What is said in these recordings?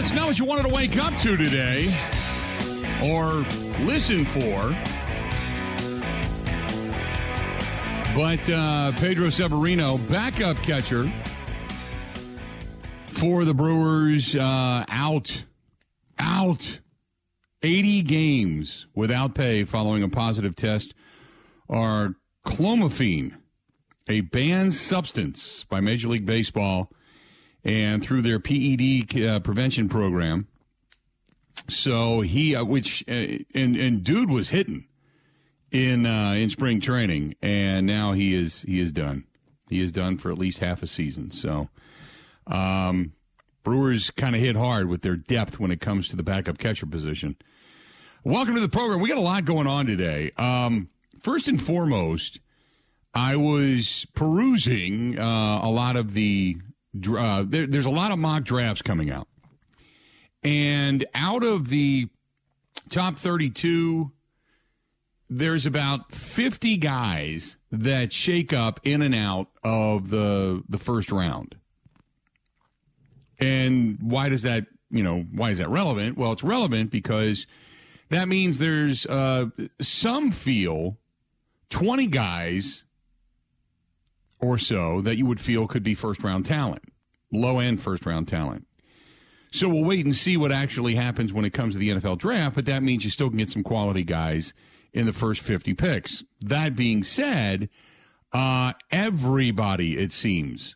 Well, it's not what you wanted to wake up to today or listen for. But Pedro Severino, backup catcher for the Brewers, out 80 games without pay following a positive test are clomiphene, a banned substance by Major League Baseball and through their PED prevention program. So he, and dude was hitting in spring training, and now he is done. He is done for at least half a season. So Brewers kind of hit hard with their depth when it comes to the backup catcher position. Welcome to the program. We got a lot going on today. First and foremost, I was perusing a lot of the there's a lot of mock drafts coming out. And out of the top 32, there's about 50 guys that shake up in and out of the first round. And why is that relevant? Well, it's relevant because that means there's some feel 20 guys or so that you would feel could be first-round talent, low-end first-round talent. So we'll wait and see what actually happens when it comes to the NFL draft, but that means you still can get some quality guys in the first 50 picks. That being said, everybody, it seems,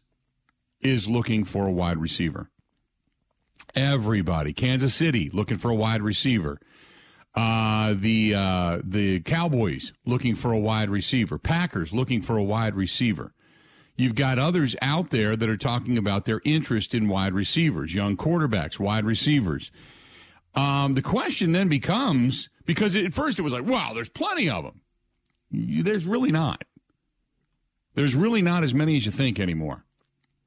is looking for a wide receiver. Everybody. Kansas City looking for a wide receiver. The Cowboys looking for a wide receiver. Packers looking for a wide receiver. You've got others out there that are talking about their interest in wide receivers, young quarterbacks, wide receivers. The question then becomes, because at first it was like, wow, there's plenty of them. There's really not. There's really not as many as you think anymore.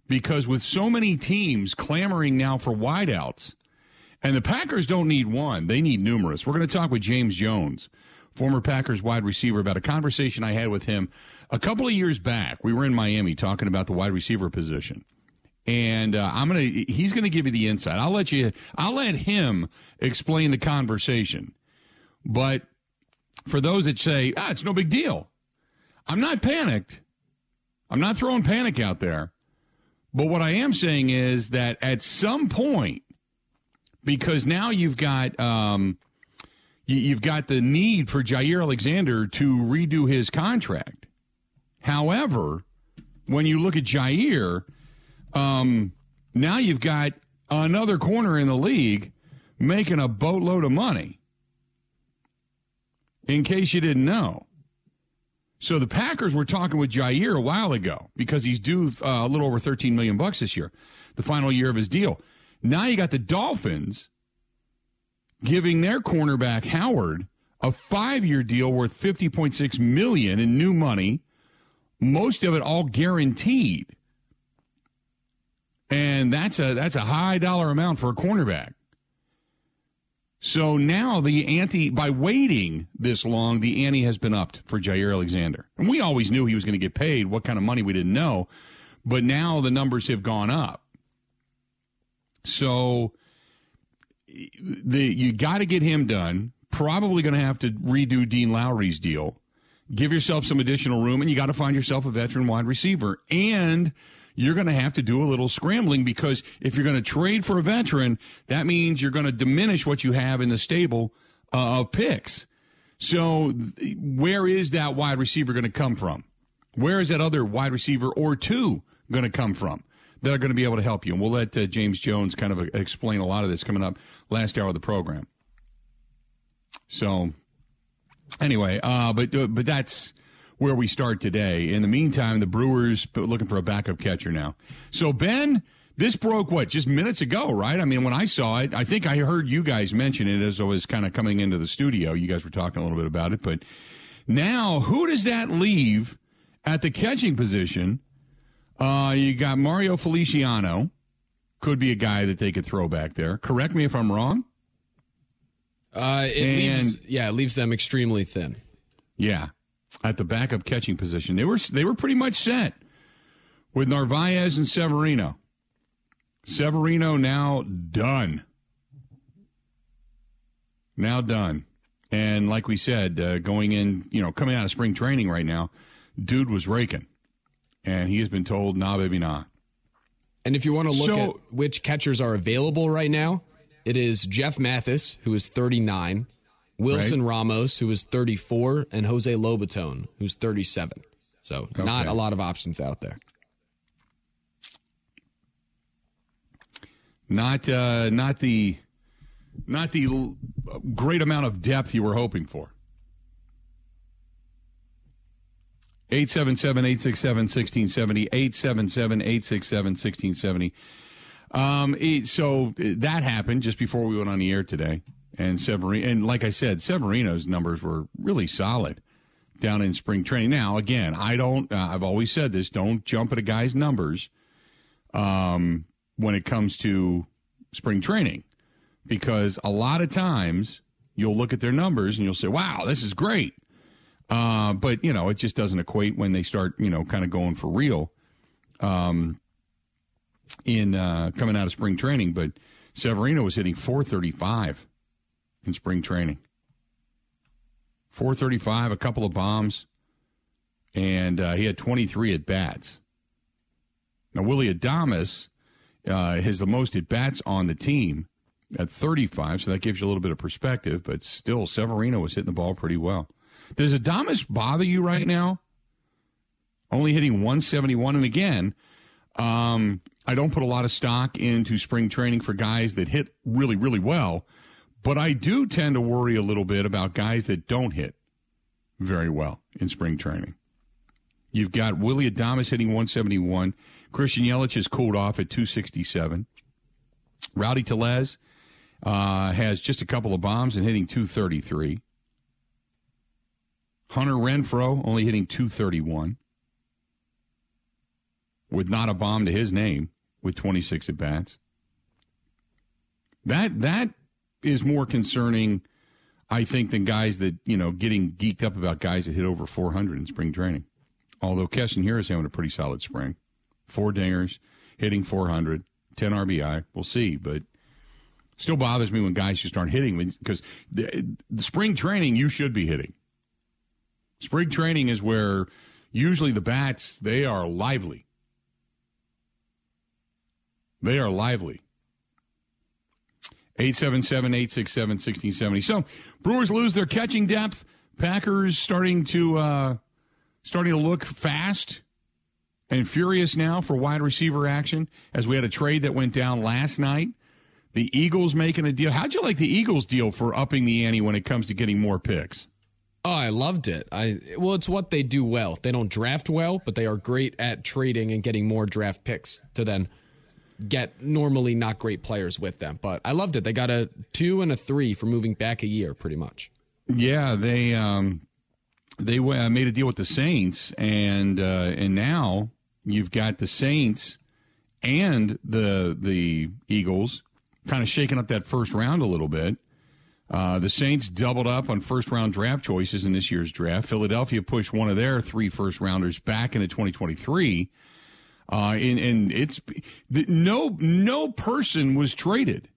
Because with so many teams clamoring now for wideouts, and the Packers don't need one, they need numerous. We're going to talk with James Jones, former Packers wide receiver, about a conversation I had with him a couple of years back. We were in Miami talking about the wide receiver position. And he's going to give you the insight. I'll let him explain the conversation. But for those that say, it's no big deal, I'm not panicked. I'm not throwing panic out there. But what I am saying is that at some point, because now you've got the need for Jaire Alexander to redo his contract. However, when you look at Jaire, now you've got another corner in the league making a boatload of money, in case you didn't know. So the Packers were talking with Jaire a while ago because he's due a little over $13 million this year, the final year of his deal. Now you got the Dolphins giving their cornerback Howard a 5-year deal worth $50.6 million in new money, most of it all guaranteed. And that's a high dollar amount for a cornerback. So now the ante, by waiting this long, the ante has been upped for Jaire Alexander. And we always knew he was going to get paid, what kind of money we didn't know, but now the numbers have gone up. So you got to get him done, probably going to have to redo Dean Lowry's deal, give yourself some additional room, and you got to find yourself a veteran wide receiver. And you're going to have to do a little scrambling, because if you're going to trade for a veteran, that means you're going to diminish what you have in the stable of picks. So where is that wide receiver going to come from? Where is that other wide receiver or two going to come from that are going to be able to help you? And we'll let James Jones kind of explain a lot of this coming up last hour of the program. So anyway, but that's where we start today. In the meantime, the Brewers looking for a backup catcher now. So, Ben, this broke, just minutes ago, right? I mean, when I saw it, I think I heard you guys mention it as I was kind of coming into the studio. You guys were talking a little bit about it. But now, who does that leave at the catching position? You got Mario Feliciano. Could be a guy that they could throw back there. Correct me if I'm wrong. It leaves them extremely thin. Yeah. At the backup catching position, they were pretty much set with Narvaez and Severino. Severino now done Now done. And like we said, going in, you know, coming out of spring training right now, dude was raking. And he has been told, nah, baby, nah. And if you want to look at which catchers are available right now, it is Jeff Mathis, who is 39, Wilson Ramos, who is 34, and Jose Lobaton, who's 37. So not a lot of options out there. Not the great amount of depth you were hoping for. 877-867-1670, 877-867-1670. So that happened just before we went on the air today. And like I said, Severino's numbers were really solid down in spring training. Now, again, I've always said this, don't jump at a guy's numbers when it comes to spring training, because a lot of times you'll look at their numbers and you'll say, wow, this is great. But, you know, it just doesn't equate when they start, you know, kind of going for real in coming out of spring training. But Severino was hitting 435 in spring training. 435, a couple of bombs, and he had 23 at-bats. Now, Willy Adames has the most at-bats on the team at 35, so that gives you a little bit of perspective, but still, Severino was hitting the ball pretty well. Does Adames bother you right now? Only hitting 171. And again, I don't put a lot of stock into spring training for guys that hit really, really well, but I do tend to worry a little bit about guys that don't hit very well in spring training. You've got Willy Adames hitting 171. Christian Yelich has cooled off at 267. Rowdy Tellez has just a couple of bombs and hitting 233. Hunter Renfro only hitting 231 with not a bomb to his name with 26 at-bats. That is more concerning, I think, than guys that, you know, getting geeked up about guys that hit over 400 in spring training. Although Keston here is having a pretty solid spring. 4 dingers, hitting 400, 10 RBI. We'll see, but still bothers me when guys just aren't hitting, because the spring training you should be hitting. Spring training is where usually the bats, they are lively. They are lively. 877-867-1670. So Brewers lose their catching depth. Packers starting to look fast and furious now for wide receiver action, as we had a trade that went down last night. The Eagles making a deal. How'd you like the Eagles deal for upping the ante when it comes to getting more picks? Oh, I loved it. Well, it's what they do well. They don't draft well, but they are great at trading and getting more draft picks to then get normally not great players with them. But I loved it. They got a 2 and a 3 for moving back a year, pretty much. Yeah, they made a deal with the Saints, and now you've got the Saints and the Eagles kind of shaking up that first round a little bit. The Saints doubled up on first-round draft choices in this year's draft. Philadelphia pushed one of their 3 first-rounders back into 2023, and it's no person was traded.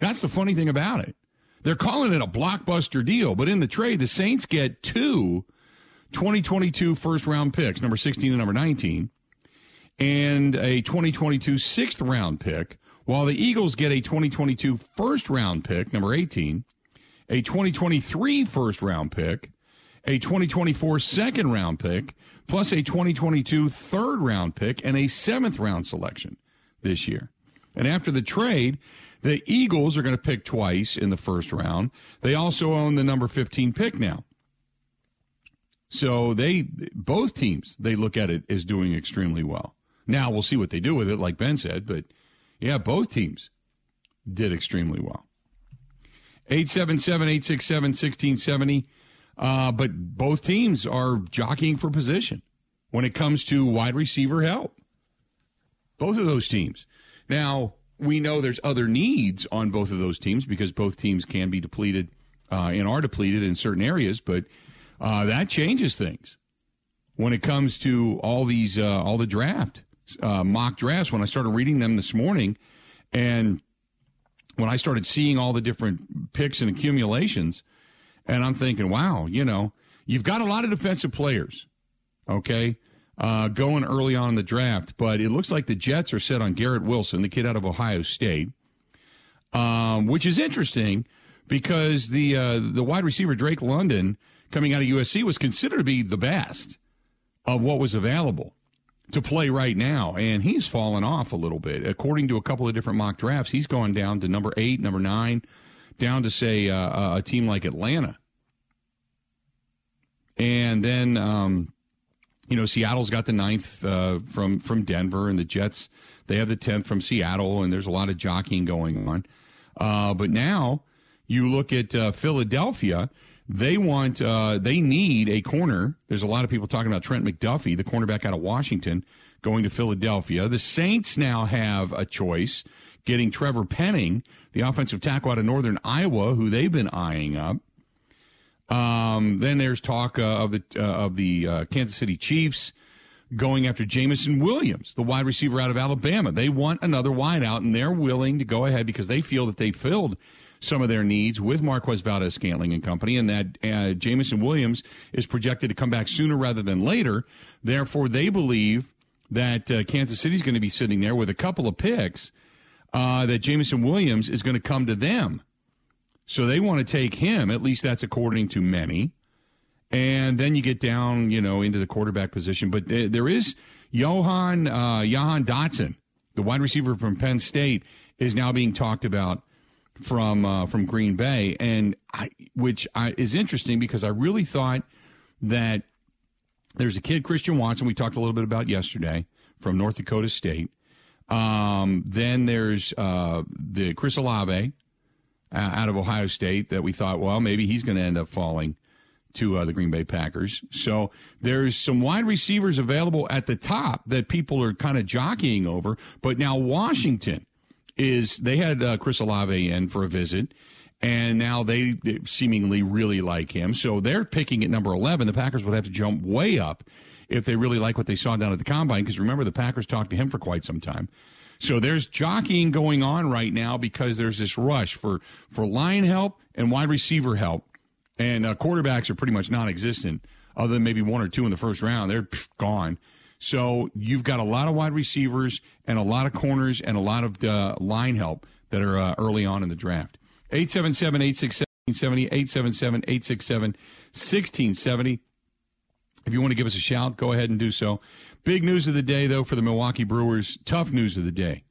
That's the funny thing about it. They're calling it a blockbuster deal, but in the trade, the Saints get 2 2022 first-round picks, number 16 and number 19, and a 2022 sixth-round pick, while the Eagles get a 2022 first-round pick, number 18, a 2023 first-round pick, a 2024 second-round pick, plus a 2022 third-round pick, and a seventh-round selection this year. And after the trade, the Eagles are going to pick twice in the first round. They also own the number 15 pick now. So both teams, they look at it as doing extremely well. Now we'll see what they do with it, like Ben said, but yeah, both teams did extremely well. 877-867-1670. But both teams are jockeying for position when it comes to wide receiver help. Both of those teams. Now, we know there's other needs on both of those teams because both teams can be depleted and are depleted in certain areas, but that changes things when it comes to all these all the draft mock drafts. When I started reading them this morning, and when I started seeing all the different picks and accumulations, and I'm thinking, wow, you know, you've got a lot of defensive players, okay, going early on in the draft, but it looks like the Jets are set on Garrett Wilson, the kid out of Ohio State, which is interesting because the wide receiver Drake London coming out of USC was considered to be the best of what was available to play right now, and he's fallen off a little bit. According to a couple of different mock drafts, he's gone down to number 8, number 9, down to, say, a team like Atlanta. And then, you know, Seattle's got the 9th from Denver, and the Jets, they have the 10th from Seattle, and there's a lot of jockeying going on. But now you look at Philadelphia. They want, they need a corner. There's a lot of people talking about Trent McDuffie, the cornerback out of Washington, going to Philadelphia. The Saints now have a choice, getting Trevor Penning, the offensive tackle out of northern Iowa, who they've been eyeing up. Then there's talk of the Kansas City Chiefs going after Jameson Williams, the wide receiver out of Alabama. They want another wideout, and they're willing to go ahead because they feel that they filled some of their needs with Marquez Valdes-Scantling and company, and that Jameson Williams is projected to come back sooner rather than later. Therefore, they believe that Kansas City's going to be sitting there with a couple of picks, that Jameson Williams is going to come to them. So they want to take him, at least that's according to many. And then you get down, you know, into the quarterback position. But there is Jahan Dotson, the wide receiver from Penn State, is now being talked about from Green Bay, and which is interesting because I really thought that there's a kid, Christian Watson, we talked a little bit about yesterday, from North Dakota State. Then there's the Chris Olave out of Ohio State that we thought, well, maybe he's going to end up falling to the Green Bay Packers. So there's some wide receivers available at the top that people are kind of jockeying over, but now Washington is, they had Chris Olave in for a visit, and now they seemingly really like him. So they're picking at number 11. The Packers would have to jump way up if they really like what they saw down at the Combine, because remember, the Packers talked to him for quite some time. So there's jockeying going on right now because there's this rush for line help and wide receiver help, and quarterbacks are pretty much non-existent other than maybe one or two in the first round. They're gone. So you've got a lot of wide receivers and a lot of corners and a lot of line help that are early on in the draft. 877-867-1670, 877-867-1670. If you want to give us a shout, go ahead and do so. Big news of the day, though, for the Milwaukee Brewers, tough news of the day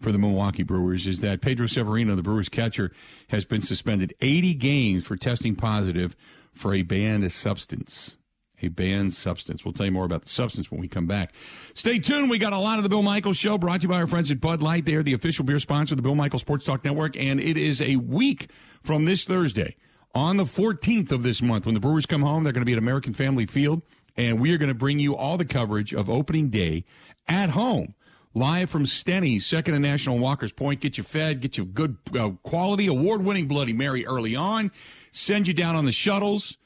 for the Milwaukee Brewers, is that Pedro Severino, the Brewers catcher, has been suspended 80 games for testing positive for a banned substance. A banned substance. We'll tell you more about the substance when we come back. Stay tuned. We got a lot of the Bill Michaels Show brought to you by our friends at Bud Light. They are the official beer sponsor of the Bill Michaels Sports Talk Network, and it is a week from this Thursday, on the 14th of this month, when the Brewers come home. They're going to be at American Family Field, and we are going to bring you all the coverage of opening day at home, live from Stenny's, 2nd and National, Walker's Point. Get you fed, get you good quality, award-winning Bloody Mary early on, send you down on the shuttles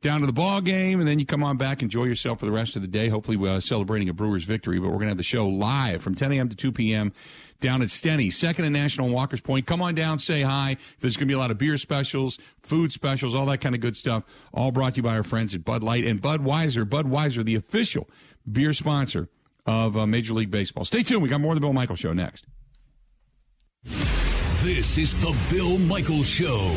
down to the ball game, and then you come on back, enjoy yourself for the rest of the day. Hopefully we're celebrating a Brewers victory, but we're going to have the show live from 10 a.m. to 2 p.m. down at Stenny, 2nd and National, Walker's Point. Come on down, say hi. There's going to be a lot of beer specials, food specials, all that kind of good stuff, all brought to you by our friends at Bud Light and Budweiser. Budweiser, the official beer sponsor of Major League Baseball. Stay tuned. We got more of the Bill Michaels Show next. This is the Bill Michaels Show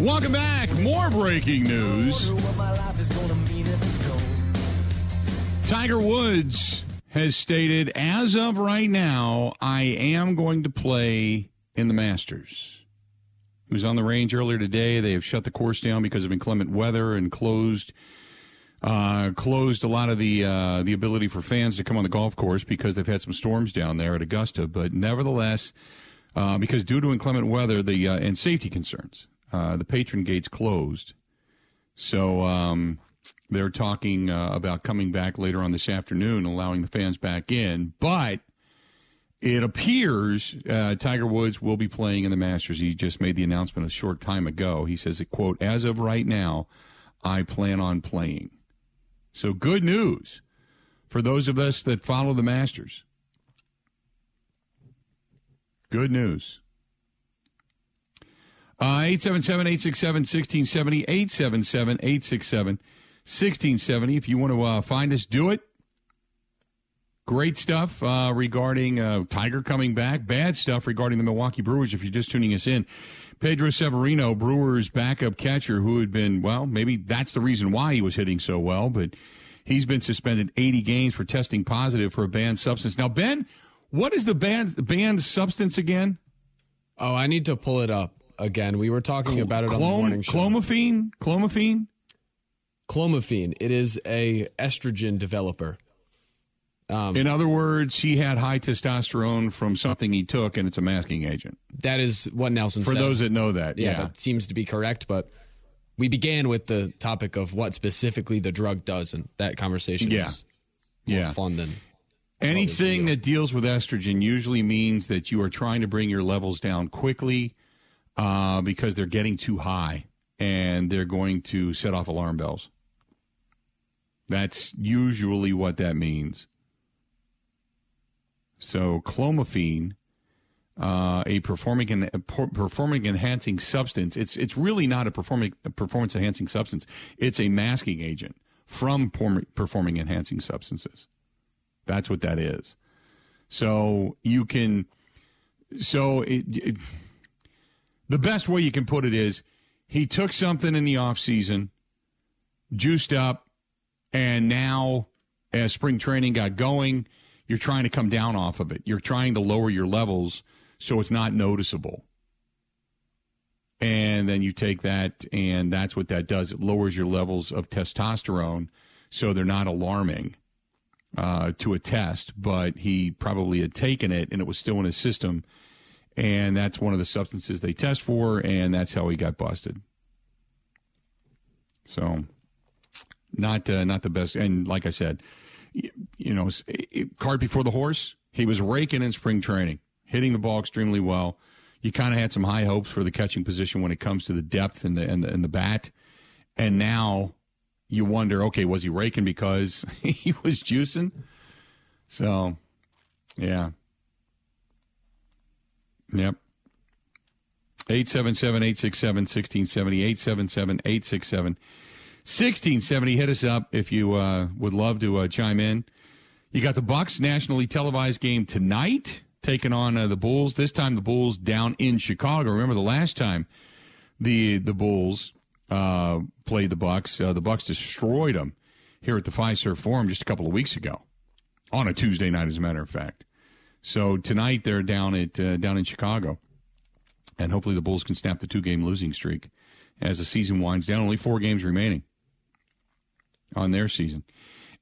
Welcome back. More breaking news. Tiger Woods has stated, as of right now, I am going to play in the Masters. He was on the range earlier today. They have shut the course down because of inclement weather and closed a lot of the ability for fans to come on the golf course because they've had some storms down there at Augusta. But nevertheless, because due to inclement weather and safety concerns, the patron gates closed. So they're talking about coming back later on this afternoon, allowing the fans back in. But it appears Tiger Woods will be playing in the Masters. He just made the announcement a short time ago. He says that, quote, as of right now, I plan on playing. So good news for those of us that follow the Masters. Good news. 877-867-1670, 877-867-1670. If you want to find us, do it. Great stuff regarding Tiger coming back. Bad stuff regarding the Milwaukee Brewers, if you're just tuning us in. Pedro Severino, Brewers' backup catcher, who had been, well, maybe that's the reason why he was hitting so well, but he's been suspended 80 games for testing positive for a banned substance. Now, Ben, what is the banned substance again? Oh, I need to pull it up again. We were talking about it on the morning show. Clomiphene. It is a estrogen developer. In other words, he had high testosterone from something he took, and it's a masking agent. That is what Nelson said. For those that know that, yeah. That seems to be correct, but we began with the topic of what specifically the drug does, and that conversation is more fun than... Anything that deals with estrogen usually means that you are trying to bring your levels down quickly because they're getting too high, and they're going to set off alarm bells. That's usually what that means. So clomiphene, a performance-enhancing substance. It's really not a performance-enhancing substance. It's a masking agent from performing-enhancing substances. That's what that is. So you can. So the best way you can put it is, he took something in the off season, juiced up, and now as spring training got going, you're trying to come down off of it. You're trying to lower your levels so it's not noticeable. And then you take that, and that's what that does. It lowers your levels of testosterone so they're not alarming to a test. But he probably had taken it, and it was still in his system. And that's one of the substances they test for, and that's how he got busted. So not the best. And like I said, you know, cart before the horse. He was raking in spring training, hitting the ball extremely well. You kind of had some high hopes for the catching position when it comes to the depth and the bat. And now you wonder, okay, was he raking because he was juicing? So, yeah. Yep. 877-867-1670, 877-867-1670. 1670, hit us up if you would love to chime in. You got the Bucks nationally televised game tonight, taking on the Bulls. This time the Bulls down in Chicago. Remember the last time the Bulls played the Bucks. The Bucks destroyed them here at the Fiserv Forum just a couple of weeks ago, on a Tuesday night, as a matter of fact. So tonight they're down in Chicago, and hopefully the Bulls can snap the 2-game losing streak as the season winds down. Only 4 games remaining on their season.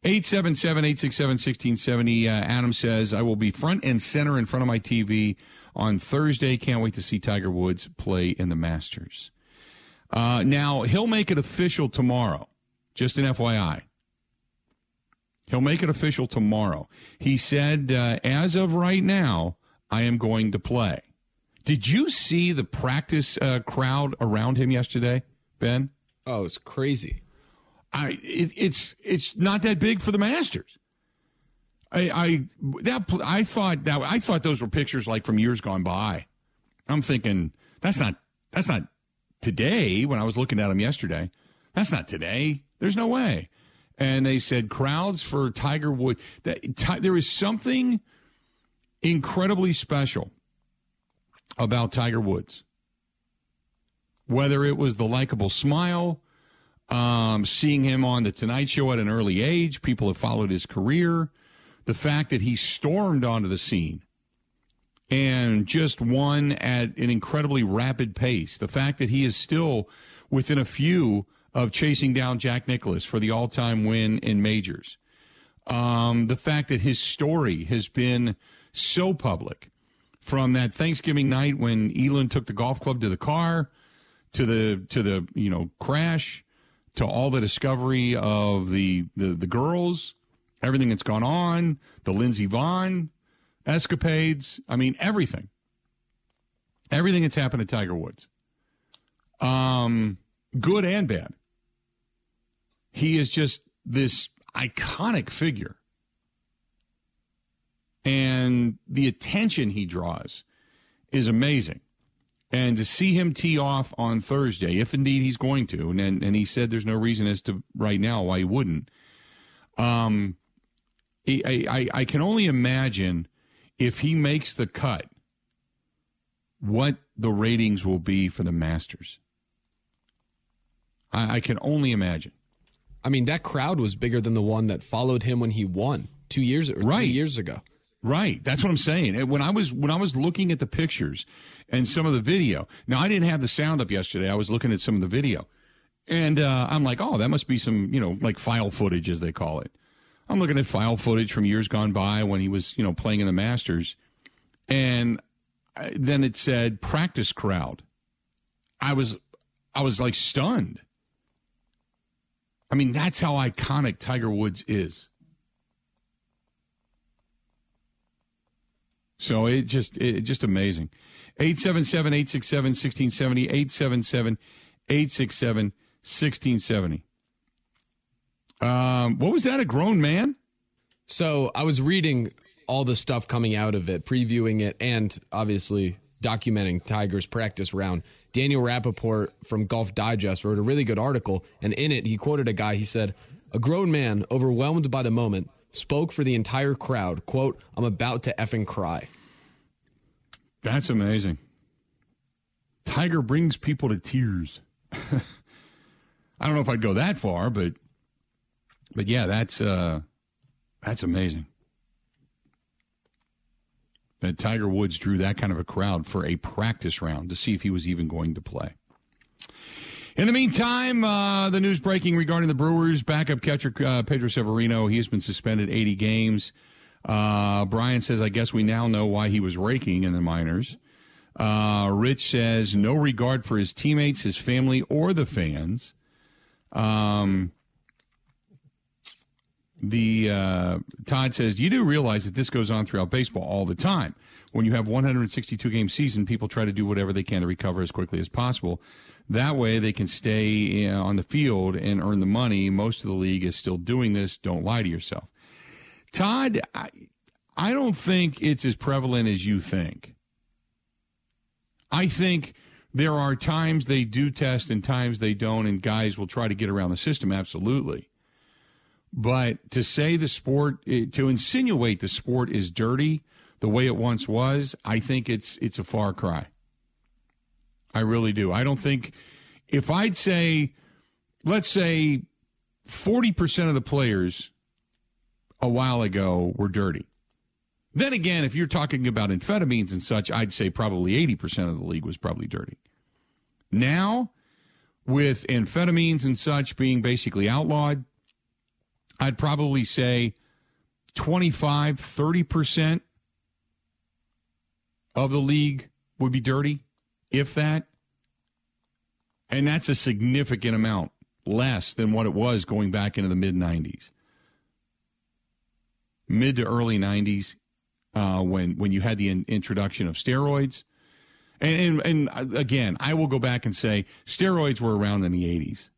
877-867-1670. Adam says, I will be front and center in front of my TV on Thursday. Can't wait to see Tiger Woods play in the Masters. Now, he'll make it official tomorrow. Just an FYI. He'll make it official tomorrow. He said, as of right now, I am going to play. Did you see the practice crowd around him yesterday, Ben? Oh, it's crazy. It's not that big for the Masters. I thought those were pictures like from years gone by. I'm thinking that's not today. When I was looking at them yesterday, that's not today. There's no way. And they said crowds for Tiger Woods. There is something incredibly special about Tiger Woods. Whether it was the likable smile. Seeing him on The Tonight Show at an early age, people have followed his career. The fact that he stormed onto the scene and just won at an incredibly rapid pace. The fact that he is still within a few of chasing down Jack Nicklaus for the all-time win in majors. The fact that his story has been so public from that Thanksgiving night when Elon took the golf club to the car, to the crash, to all the discovery of the girls, everything that's gone on, the Lindsey Vonn escapades. I mean, everything that's happened to Tiger Woods, good and bad. He is just this iconic figure. And the attention he draws is amazing. And to see him tee off on Thursday, if indeed he's going to, and he said there's no reason as to right now why he wouldn't, I can only imagine if he makes the cut what the ratings will be for the Masters. I can only imagine. I mean, that crowd was bigger than the one that followed him when he won 2 years ago. Right. That's what I'm saying. When I was looking at the pictures and some of the video, now I didn't have the sound up yesterday. I was looking at some of the video, and I'm like, oh, that must be some, like file footage, as they call it. I'm looking at file footage from years gone by when he was, playing in the Masters. And then it said practice crowd. I was like stunned. I mean, that's how iconic Tiger Woods is. So it's just amazing. 877-867-1670, 877-867-1670. What was that, a grown man? So I was reading all the stuff coming out of it, previewing it, and obviously documenting Tiger's practice round. Daniel Rappaport from Golf Digest wrote a really good article, and in it he quoted a guy. He said, "A grown man, overwhelmed by the moment, spoke for the entire crowd, quote, 'I'm about to effing cry.'" That's amazing. Tiger brings people to tears. I don't know if I'd go that far, but yeah, that's amazing. That Tiger Woods drew that kind of a crowd for a practice round to see if he was even going to play. In the meantime, the news breaking regarding the Brewers. Backup catcher Pedro Severino, he has been suspended 80 games. Brian says, I guess we now know why he was raking in the minors. Rich says, no regard for his teammates, his family, or the fans. Todd says, you do realize that this goes on throughout baseball all the time. When you have 162-game season, people try to do whatever they can to recover as quickly as possible. That way they can stay on the field and earn the money. Most of the league is still doing this. Don't lie to yourself. Todd, I don't think it's as prevalent as you think. I think there are times they do test and times they don't, and guys will try to get around the system, absolutely. But to say the sport, to insinuate the sport is dirty the way it once was, I think it's a far cry. I really do. I don't think, if I'd say, let's say 40% of the players a while ago were dirty. Then again, if you're talking about amphetamines and such, I'd say probably 80% of the league was probably dirty. Now, with amphetamines and such being basically outlawed, I'd probably say 25, 30% of the league would be dirty, if that. And that's a significant amount less than what it was going back into the mid-90s. Mid to early 90s, when you had the introduction of steroids. And again, I will go back and say steroids were around in the 80s.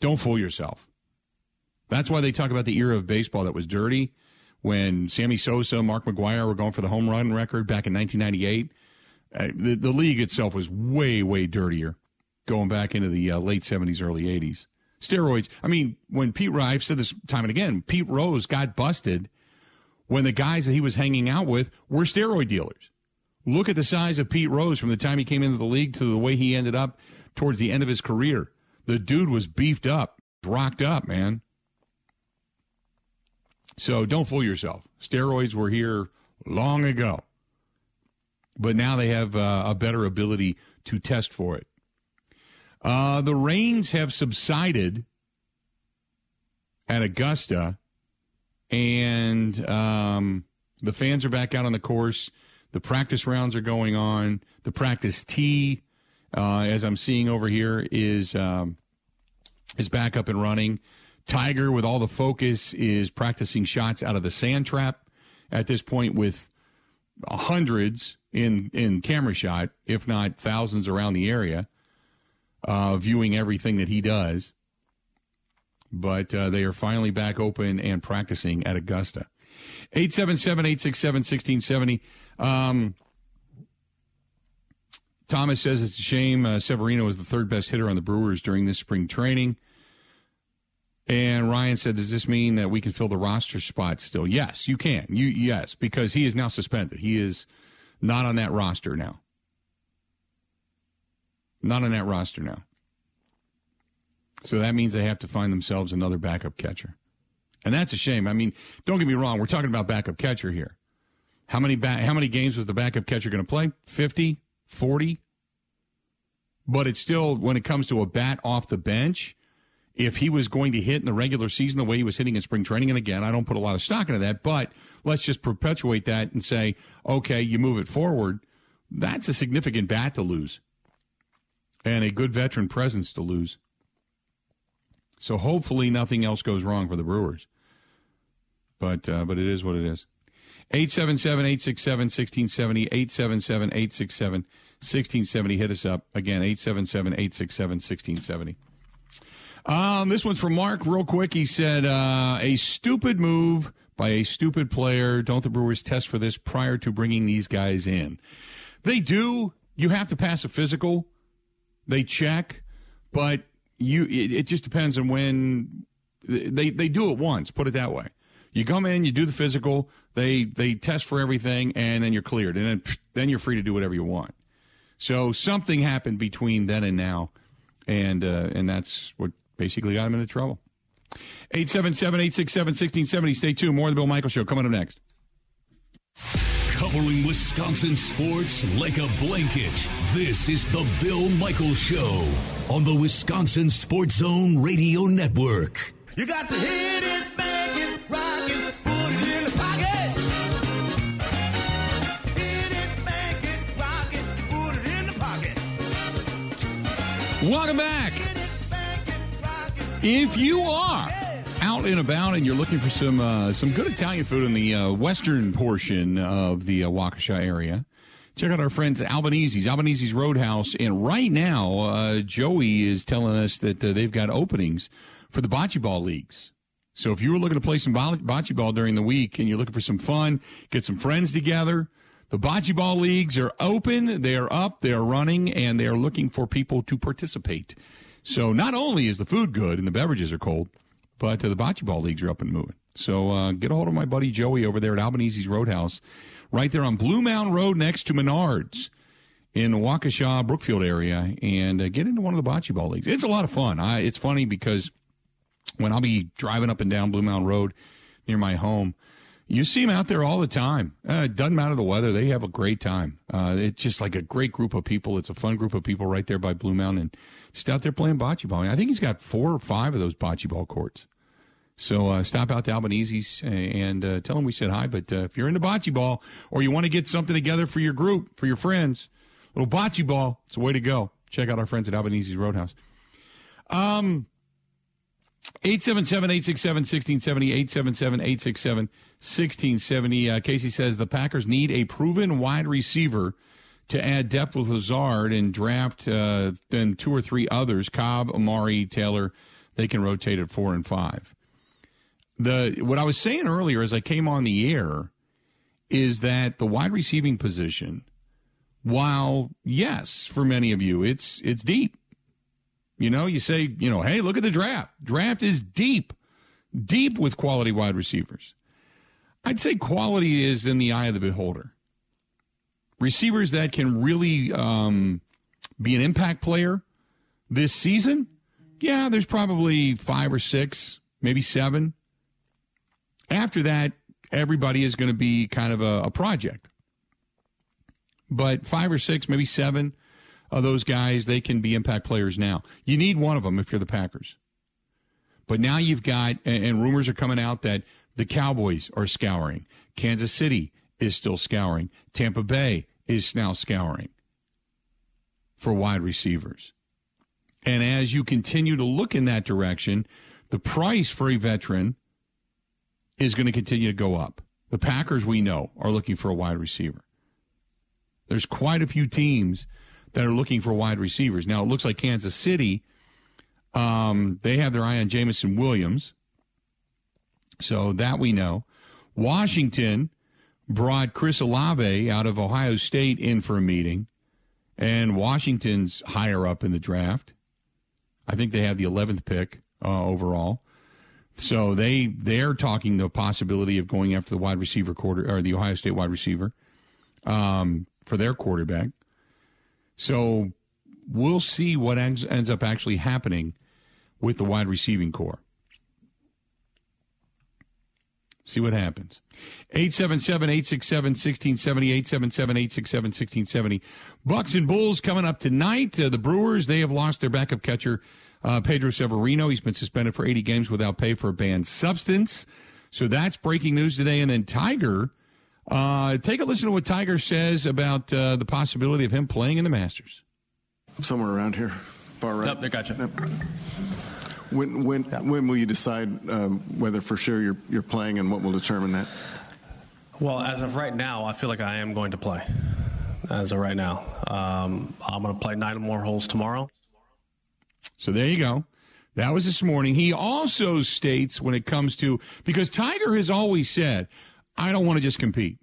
Don't fool yourself. That's why they talk about the era of baseball that was dirty, when Sammy Sosa, Mark McGwire were going for the home run record back in 1998. The league itself was way, way dirtier going back into the late 70s, early 80s. Steroids. I mean, when Pete Rose, I've said this time and again, Pete Rose got busted when the guys that he was hanging out with were steroid dealers. Look at the size of Pete Rose from the time he came into the league to the way he ended up towards the end of his career. The dude was beefed up, rocked up, man. So don't fool yourself. Steroids were here long ago. But now they have a better ability to test for it. The rains have subsided at Augusta, and the fans are back out on the course. The practice rounds are going on. The practice tee, as I'm seeing over here, is back up and running. Tiger, with all the focus, is practicing shots out of the sand trap at this point with hundreds in camera shot, if not thousands around the area, viewing everything that he does. But they are finally back open and practicing at Augusta. 877-867-1670. Thomas says it's a shame Severino is the third best hitter on the Brewers during this spring training. And Ryan said, does this mean that we can fill the roster spot still? Yes, you can. Yes, because he is now suspended. He is not on that roster now. Not on that roster now. So that means they have to find themselves another backup catcher. And that's a shame. I mean, don't get me wrong. We're talking about backup catcher here. How many games was the backup catcher going to play? 50? 40? But it's still, when it comes to a bat off the bench, if he was going to hit in the regular season the way he was hitting in spring training, and again, I don't put a lot of stock into that, but let's just perpetuate that and say, okay, you move it forward. That's a significant bat to lose and a good veteran presence to lose. So hopefully nothing else goes wrong for the Brewers. But it is what it is. 877-867-1670, 877-867-1670. Hit us up. Again, 877-867-1670. This one's from Mark real quick. He said, a stupid move by a stupid player. Don't the Brewers test for this prior to bringing these guys in? They do. You have to pass a physical. They check, but it just depends on when they do it once, put it that way. You come in, you do the physical, they test for everything, and then you're cleared. And then you're free to do whatever you want. So something happened between then and now, and that's what basically got him into trouble. 877-867-1670. Stay tuned. More of the Bill Michael Show coming up next. Covering Wisconsin sports like a blanket, this is the Bill Michael Show on the Wisconsin Sports Zone Radio Network. You got to hit it, bang it, rock it, put it in the pocket. Hit it, bang it, rock it, put it in the pocket. Welcome back. If you are out and about and you're looking for some good Italian food in the western portion of the Waukesha area, check out our friends Albanese's Roadhouse. And right now, Joey is telling us that they've got openings for the bocce ball leagues. So if you were looking to play some bocce ball during the week and you're looking for some fun, get some friends together, the bocce ball leagues are open, they are up, they are running, and they are looking for people to participate. So not only is the food good and the beverages are cold, but the bocce ball leagues are up and moving. So get a hold of my buddy Joey over there at Albanese's Roadhouse, right there on Blue Mound Road next to Menards in the Waukesha, Brookfield area, and get into one of the bocce ball leagues. It's a lot of fun. It's funny because when I'll be driving up and down Blue Mound Road near my home, you see them out there all the time. It doesn't matter the weather. They have a great time. It's just like a great group of people. It's a fun group of people right there by Blue Mountain, just out there playing bocce ball. I think he's got 4 or 5 of those bocce ball courts. So stop out to Albanese's and tell them we said hi. But if you're into bocce ball or you want to get something together for your group, for your friends, a little bocce ball, it's a way to go. Check out our friends at Albanese's Roadhouse. 877-867-1670, 877-867-1670. Casey says the Packers need a proven wide receiver to add depth with Lazard and draft then 2 or 3 others, Cobb, Amari, Taylor. They can rotate at 4 and 5. What I was saying earlier as I came on the air is that the wide receiving position, while, yes, for many of you, it's deep. You say, hey, look at the draft. Draft is deep with quality wide receivers. I'd say quality is in the eye of the beholder. Receivers that can really be an impact player this season, yeah, there's probably 5 or 6, maybe 7. After that, everybody is going to be kind of a project. But 5 or 6, maybe 7 of those guys, they can be impact players now. You need one of them if you're the Packers. But now you've got, and rumors are coming out that the Cowboys are scouring, Kansas City, is still scouring. Tampa Bay is now scouring for wide receivers. And as you continue to look in that direction, the price for a veteran is going to continue to go up. The Packers, we know, are looking for a wide receiver. There's quite a few teams that are looking for wide receivers. Now, it looks like Kansas City, they have their eye on Jameson Williams. So that we know. Washington brought Chris Olave out of Ohio State in for a meeting, and Washington's higher up in the draft. I think they have the 11th pick overall. So they're talking the possibility of going after the wide receiver or the Ohio State wide receiver for their quarterback. So we'll see what ends up actually happening with the wide receiving corps. See what happens. 877-867-1670, 877-867-1670. Bucks and Bulls coming up tonight. The Brewers, they have lost their backup catcher, Pedro Severino. He's been suspended for 80 games without pay for a banned substance. So that's breaking news today. And then Tiger, take a listen to what Tiger says about the possibility of him playing in the Masters. Somewhere around here, far right. Nope, they got you. Nope. When will you decide whether for sure you're playing, and what will determine that? Well, as of right now, I feel like I am going to play. As of right now, I'm going to play 9 more holes tomorrow. So there you go. That was this morning. He also states when it comes to, because Tiger has always said, I don't want to just compete.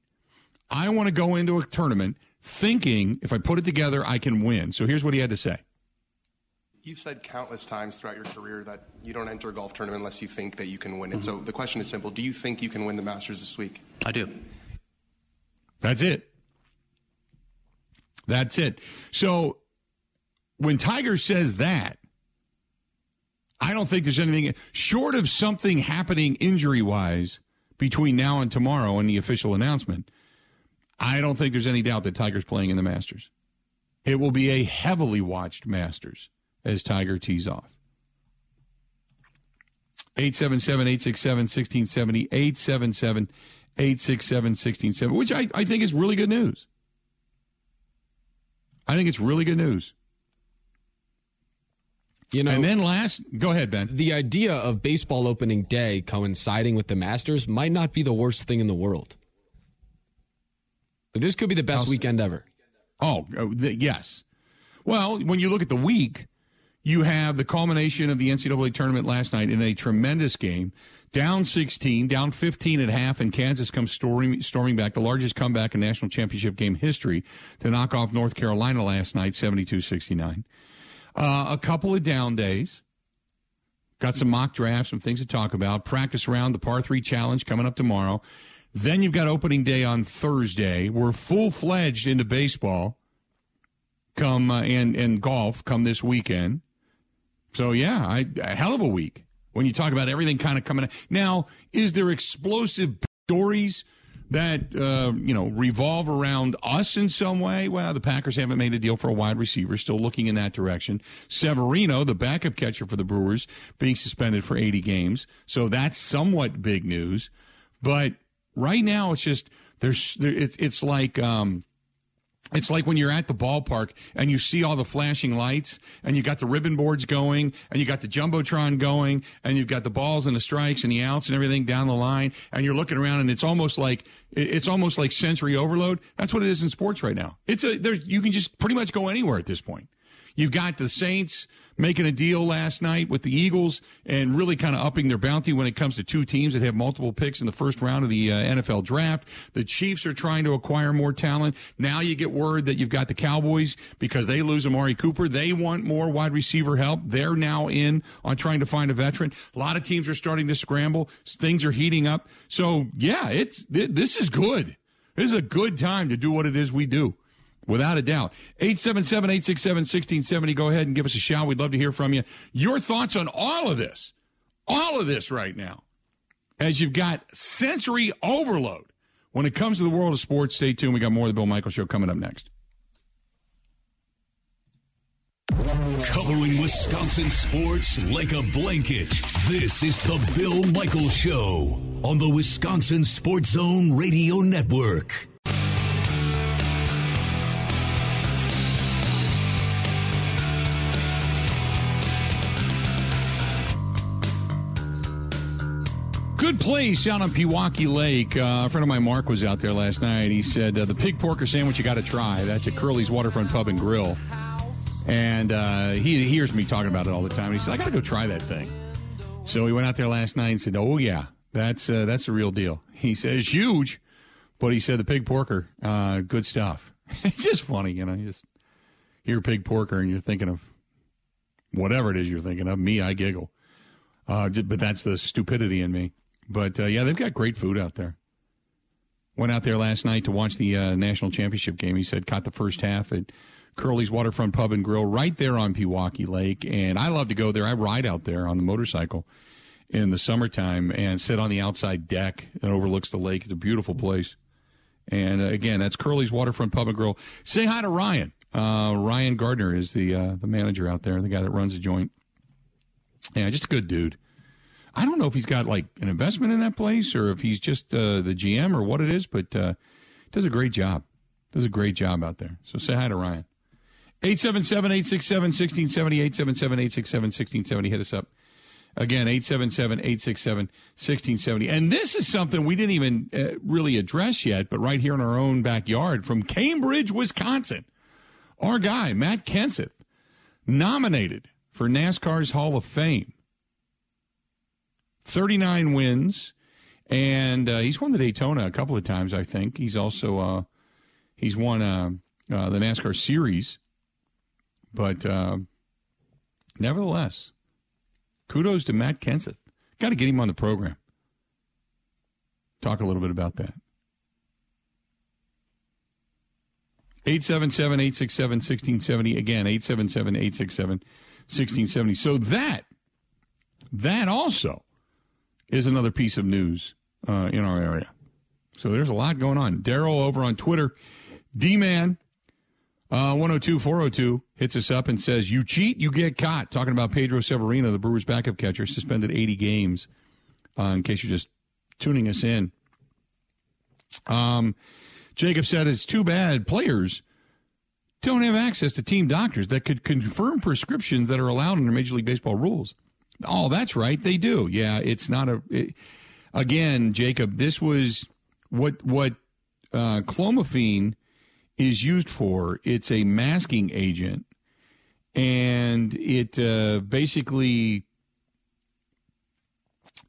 I want to go into a tournament thinking if I put it together, I can win. So here's what he had to say. You've said countless times throughout your career that you don't enter a golf tournament unless you think that you can win it. Mm-hmm. So the question is simple. Do you think you can win the Masters this week? I do. That's it. That's it. So when Tiger says that, I don't think there's anything short of something happening injury-wise between now and tomorrow and the official announcement. I don't think there's any doubt that Tiger's playing in the Masters. It will be a heavily watched Masters as Tiger tees off. 877-867-1670, 877-867-1670, which I think is really good news. I think it's really good news. You know, and then last, go ahead, Ben. The idea of baseball opening day coinciding with the Masters might not be the worst thing in the world. This could be the best weekend ever. Oh, yes. Well, when you look at the week, you have the culmination of the NCAA tournament last night in a tremendous game. Down 16, down 15 at half, and Kansas comes storming back, the largest comeback in national championship game history, to knock off North Carolina last night, 72-69. A couple of down days. Got some mock drafts, some things to talk about. Practice round, the par 3 challenge coming up tomorrow. Then you've got opening day on Thursday. We're full-fledged into baseball come and golf come this weekend. So, yeah, a hell of a week when you talk about everything kind of coming out. Now, is there explosive stories that, revolve around us in some way? Well, the Packers haven't made a deal for a wide receiver, still looking in that direction. Severino, the backup catcher for the Brewers, being suspended for 80 games. So that's somewhat big news. But right now it's just, it's like when you're at the ballpark and you see all the flashing lights and you got the ribbon boards going and you got the Jumbotron going and you've got the balls and the strikes and the outs and everything down the line and you're looking around and it's almost like sensory overload. That's what it is in sports right now. You can just pretty much go anywhere at this point. You've got the Saints making a deal last night with the Eagles and really kind of upping their bounty when it comes to two teams that have multiple picks in the first round of the NFL draft. The Chiefs are trying to acquire more talent. Now you get word that you've got the Cowboys because they lose Amari Cooper. They want more wide receiver help. They're now in on trying to find a veteran. A lot of teams are starting to scramble. Things are heating up. So, yeah, this is good. This is a good time to do what it is we do. Without a doubt. 877-867-1670. Go ahead and give us a shout. We'd love to hear from you. Your thoughts on all of this. All of this right now. As you've got sensory overload when it comes to the world of sports. Stay tuned. We got more of the Bill Michael Show coming up next. Come Following Wisconsin sports like a blanket, this is the Bill Michaels Show on the Wisconsin Sports Zone Radio Network. Good place out on Pewaukee Lake. A friend of mine, Mark, was out there last night. He said, the pig porker sandwich you got to try. That's at Curly's Waterfront Pub and Grill. And he hears me talking about it all the time. He said, I got to go try that thing. So he went out there last night and said, oh, yeah, that's the real deal. He said, it's huge. But he said, the pig porker, good stuff. It's just funny, you know, you just hear pig porker and you're thinking of whatever it is you're thinking of. Me, I giggle. But that's the stupidity in me. But, yeah, they've got great food out there. Went out there last night to watch the national championship game. He said caught the first half at Curly's Waterfront Pub and Grill right there on Pewaukee Lake. And I love to go there. I ride out there on the motorcycle in the summertime and sit on the outside deck that overlooks the lake. It's a beautiful place. And, again, that's Curly's Waterfront Pub and Grill. Say hi to Ryan. Ryan Gardner is the manager out there, the guy that runs the joint. Yeah, just a good dude. I don't know if he's got, like, an investment in that place or if he's just the GM or what it is, but does a great job. Does a great job out there. So say hi to Ryan. 877-867-1670, 877-867-1670. Hit us up. Again, 877-867-1670. And this is something we didn't even really address yet, but right here in our own backyard from Cambridge, Wisconsin, our guy, Matt Kenseth, nominated for NASCAR's Hall of Fame. 39 wins, and he's won the Daytona a couple of times, I think. He's also he's won the NASCAR Series. But nevertheless, kudos to Matt Kenseth. Got to get him on the program. Talk a little bit about that. 877-867-1670. Again, 877-867-1670. So that also is another piece of news in our area. So there's a lot going on. Daryl over on Twitter, D-Man, 102402, hits us up and says, you cheat, you get caught. Talking about Pedro Severino, the Brewers' backup catcher, suspended 80 games, in case you're just tuning us in. Jacob said, it's too bad players don't have access to team doctors that could confirm prescriptions that are allowed under Major League Baseball rules. Oh, that's right. They do. Yeah, it's not a. Again, Jacob, this was what clomiphene is used for. It's a masking agent, and it basically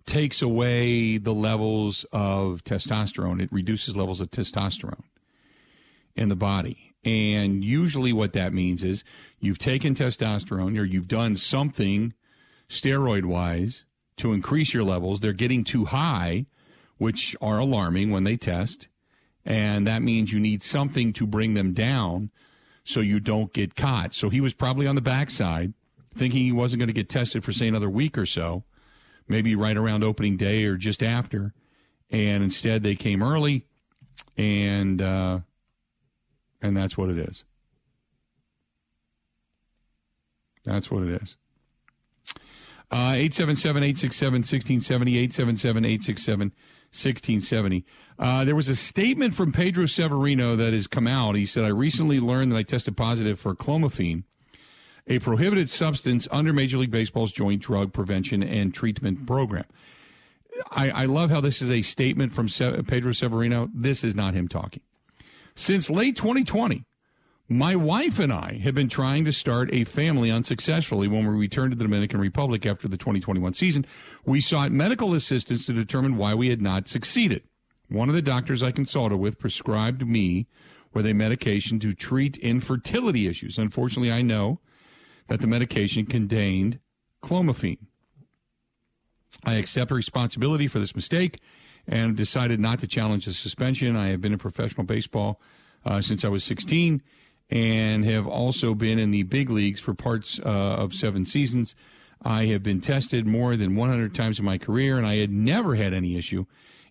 takes away the levels of testosterone. It reduces levels of testosterone in the body. And usually what that means is you've taken testosterone or you've done something steroid-wise, to increase your levels. They're getting too high, which are alarming when they test, and that means you need something to bring them down so you don't get caught. So he was probably on the backside, thinking he wasn't going to get tested for, say, another week or so, maybe right around opening day or just after, and instead they came early, and that's what it is. That's what it is. 877-867-1670, 877-867-1670. There was a statement from Pedro Severino that has come out. He said, I recently learned that I tested positive for clomiphene, a prohibited substance under Major League Baseball's Joint Drug Prevention and Treatment Program. I love how this is a statement from Pedro Severino. This is not him talking. Since late 2020, my wife and I have been trying to start a family unsuccessfully. When we returned to the Dominican Republic after the 2021 season, we sought medical assistance to determine why we had not succeeded. One of the doctors I consulted with prescribed me with a medication to treat infertility issues. Unfortunately, I know that the medication contained clomiphene. I accept responsibility for this mistake and decided not to challenge the suspension. I have been in professional baseball since I was 16. And have also been in the big leagues for parts of 7 seasons. I have been tested more than 100 times in my career, and I had never had any issue.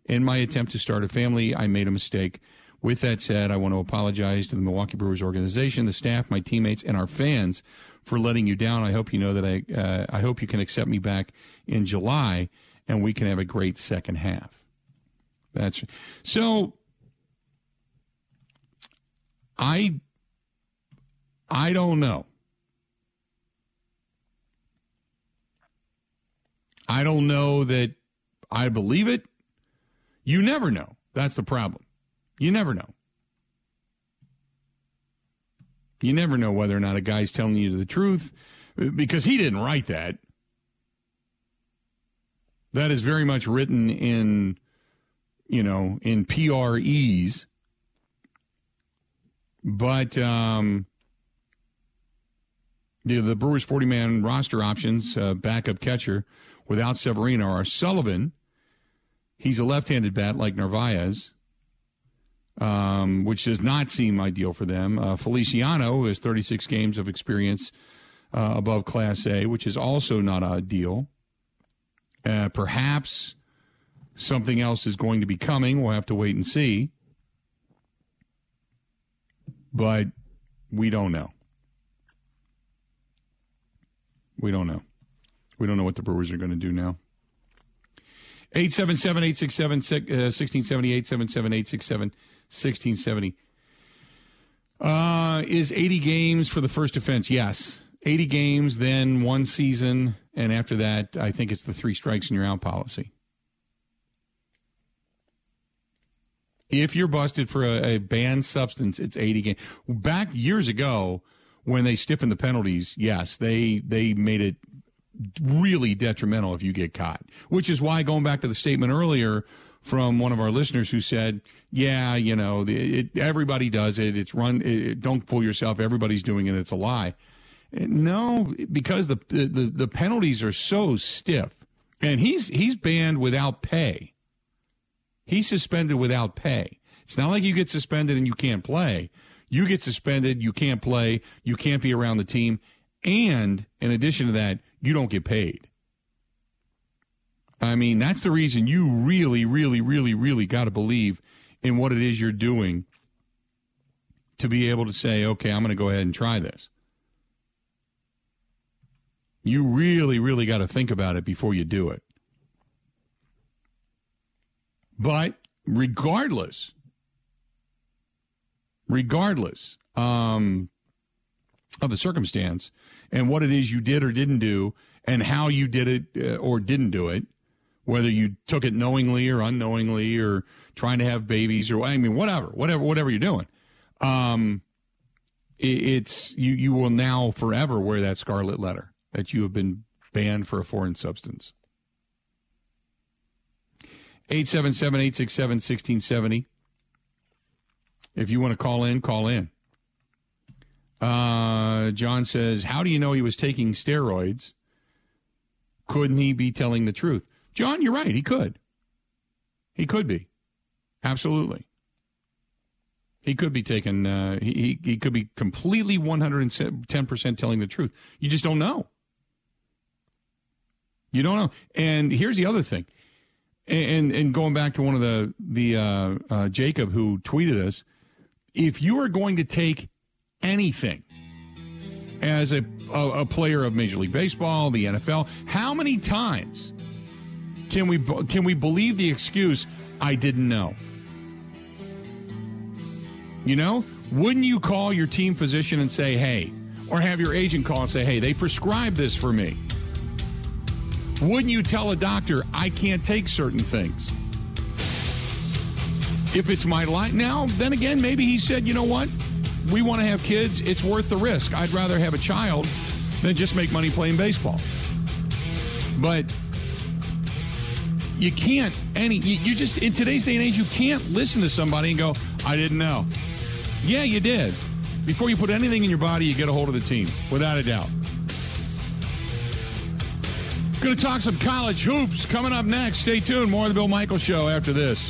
In my attempt to start a family, I made a mistake. With that said, I want to apologize to the Milwaukee Brewers organization, the staff, my teammates, and our fans for letting you down. I hope you know that I hope you can accept me back in July, and we can have a great second half. That's so. I don't know. I don't know that I believe it. You never know. That's the problem. You never know. You never know whether or not a guy's telling you the truth, because he didn't write that. That is very much written in, you know, in PREs. But the Brewers' 40-man roster options, backup catcher without Severino are Sullivan. He's a left-handed bat like Narvaez, which does not seem ideal for them. Feliciano has 36 games of experience above Class A, which is also not ideal. Perhaps something else is going to be coming. We'll have to wait and see. But we don't know. We don't know. We don't know what the Brewers are going to do now. 877-867-1670, 877-867-1670. Is 80 games for the first offense? Yes. 80 games, then one season, and after that, I think it's the 3 strikes and you're out policy. If you're busted for a banned substance, it's 80 games. Back years ago, when they stiffened the penalties, yes, they made it really detrimental if you get caught, which is why, going back to the statement earlier from one of our listeners who said, yeah, you know, everybody does it. It's run. Don't fool yourself. Everybody's doing it. It's a lie. No, because the penalties are so stiff, and he's banned without pay. He's suspended without pay. It's not like you get suspended and you can't play. You get suspended, you can't play, you can't be around the team, and in addition to that, you don't get paid. I mean, that's the reason you really, really, really, really got to believe in what it is you're doing to be able to say, okay, I'm going to go ahead and try this. You really, really got to think about it before you do it. But regardless of the circumstance and what it is you did or didn't do and how you did it or didn't do it, whether you took it knowingly or unknowingly or trying to have babies or, I mean, whatever you're doing, it's you will now forever wear that scarlet letter that you have been banned for a foreign substance. 877-867-1670. If you want to call in, call in. John says, how do you know he was taking steroids? Couldn't he be telling the truth? John, you're right. He could. He could be. Absolutely. He could be taking, he could be completely 110% telling the truth. You just don't know. You don't know. And here's the other thing. And going back to one of the Jacob who tweeted us, if you are going to take anything as a player of Major League Baseball, the NFL, how many times can we believe the excuse, I didn't know? You know, wouldn't you call your team physician and say, hey, or have your agent call and say, hey, they prescribed this for me? Wouldn't you tell a doctor, I can't take certain things? If it's my life now, then again, maybe he said, you know what? We want to have kids. It's worth the risk. I'd rather have a child than just make money playing baseball. But you can't, you just, in today's day and age, you can't listen to somebody and go, I didn't know. Yeah, you did. Before you put anything in your body, you get a hold of the team, without a doubt. Going to talk some college hoops coming up next. Stay tuned. More of the Bill Michaels Show after this.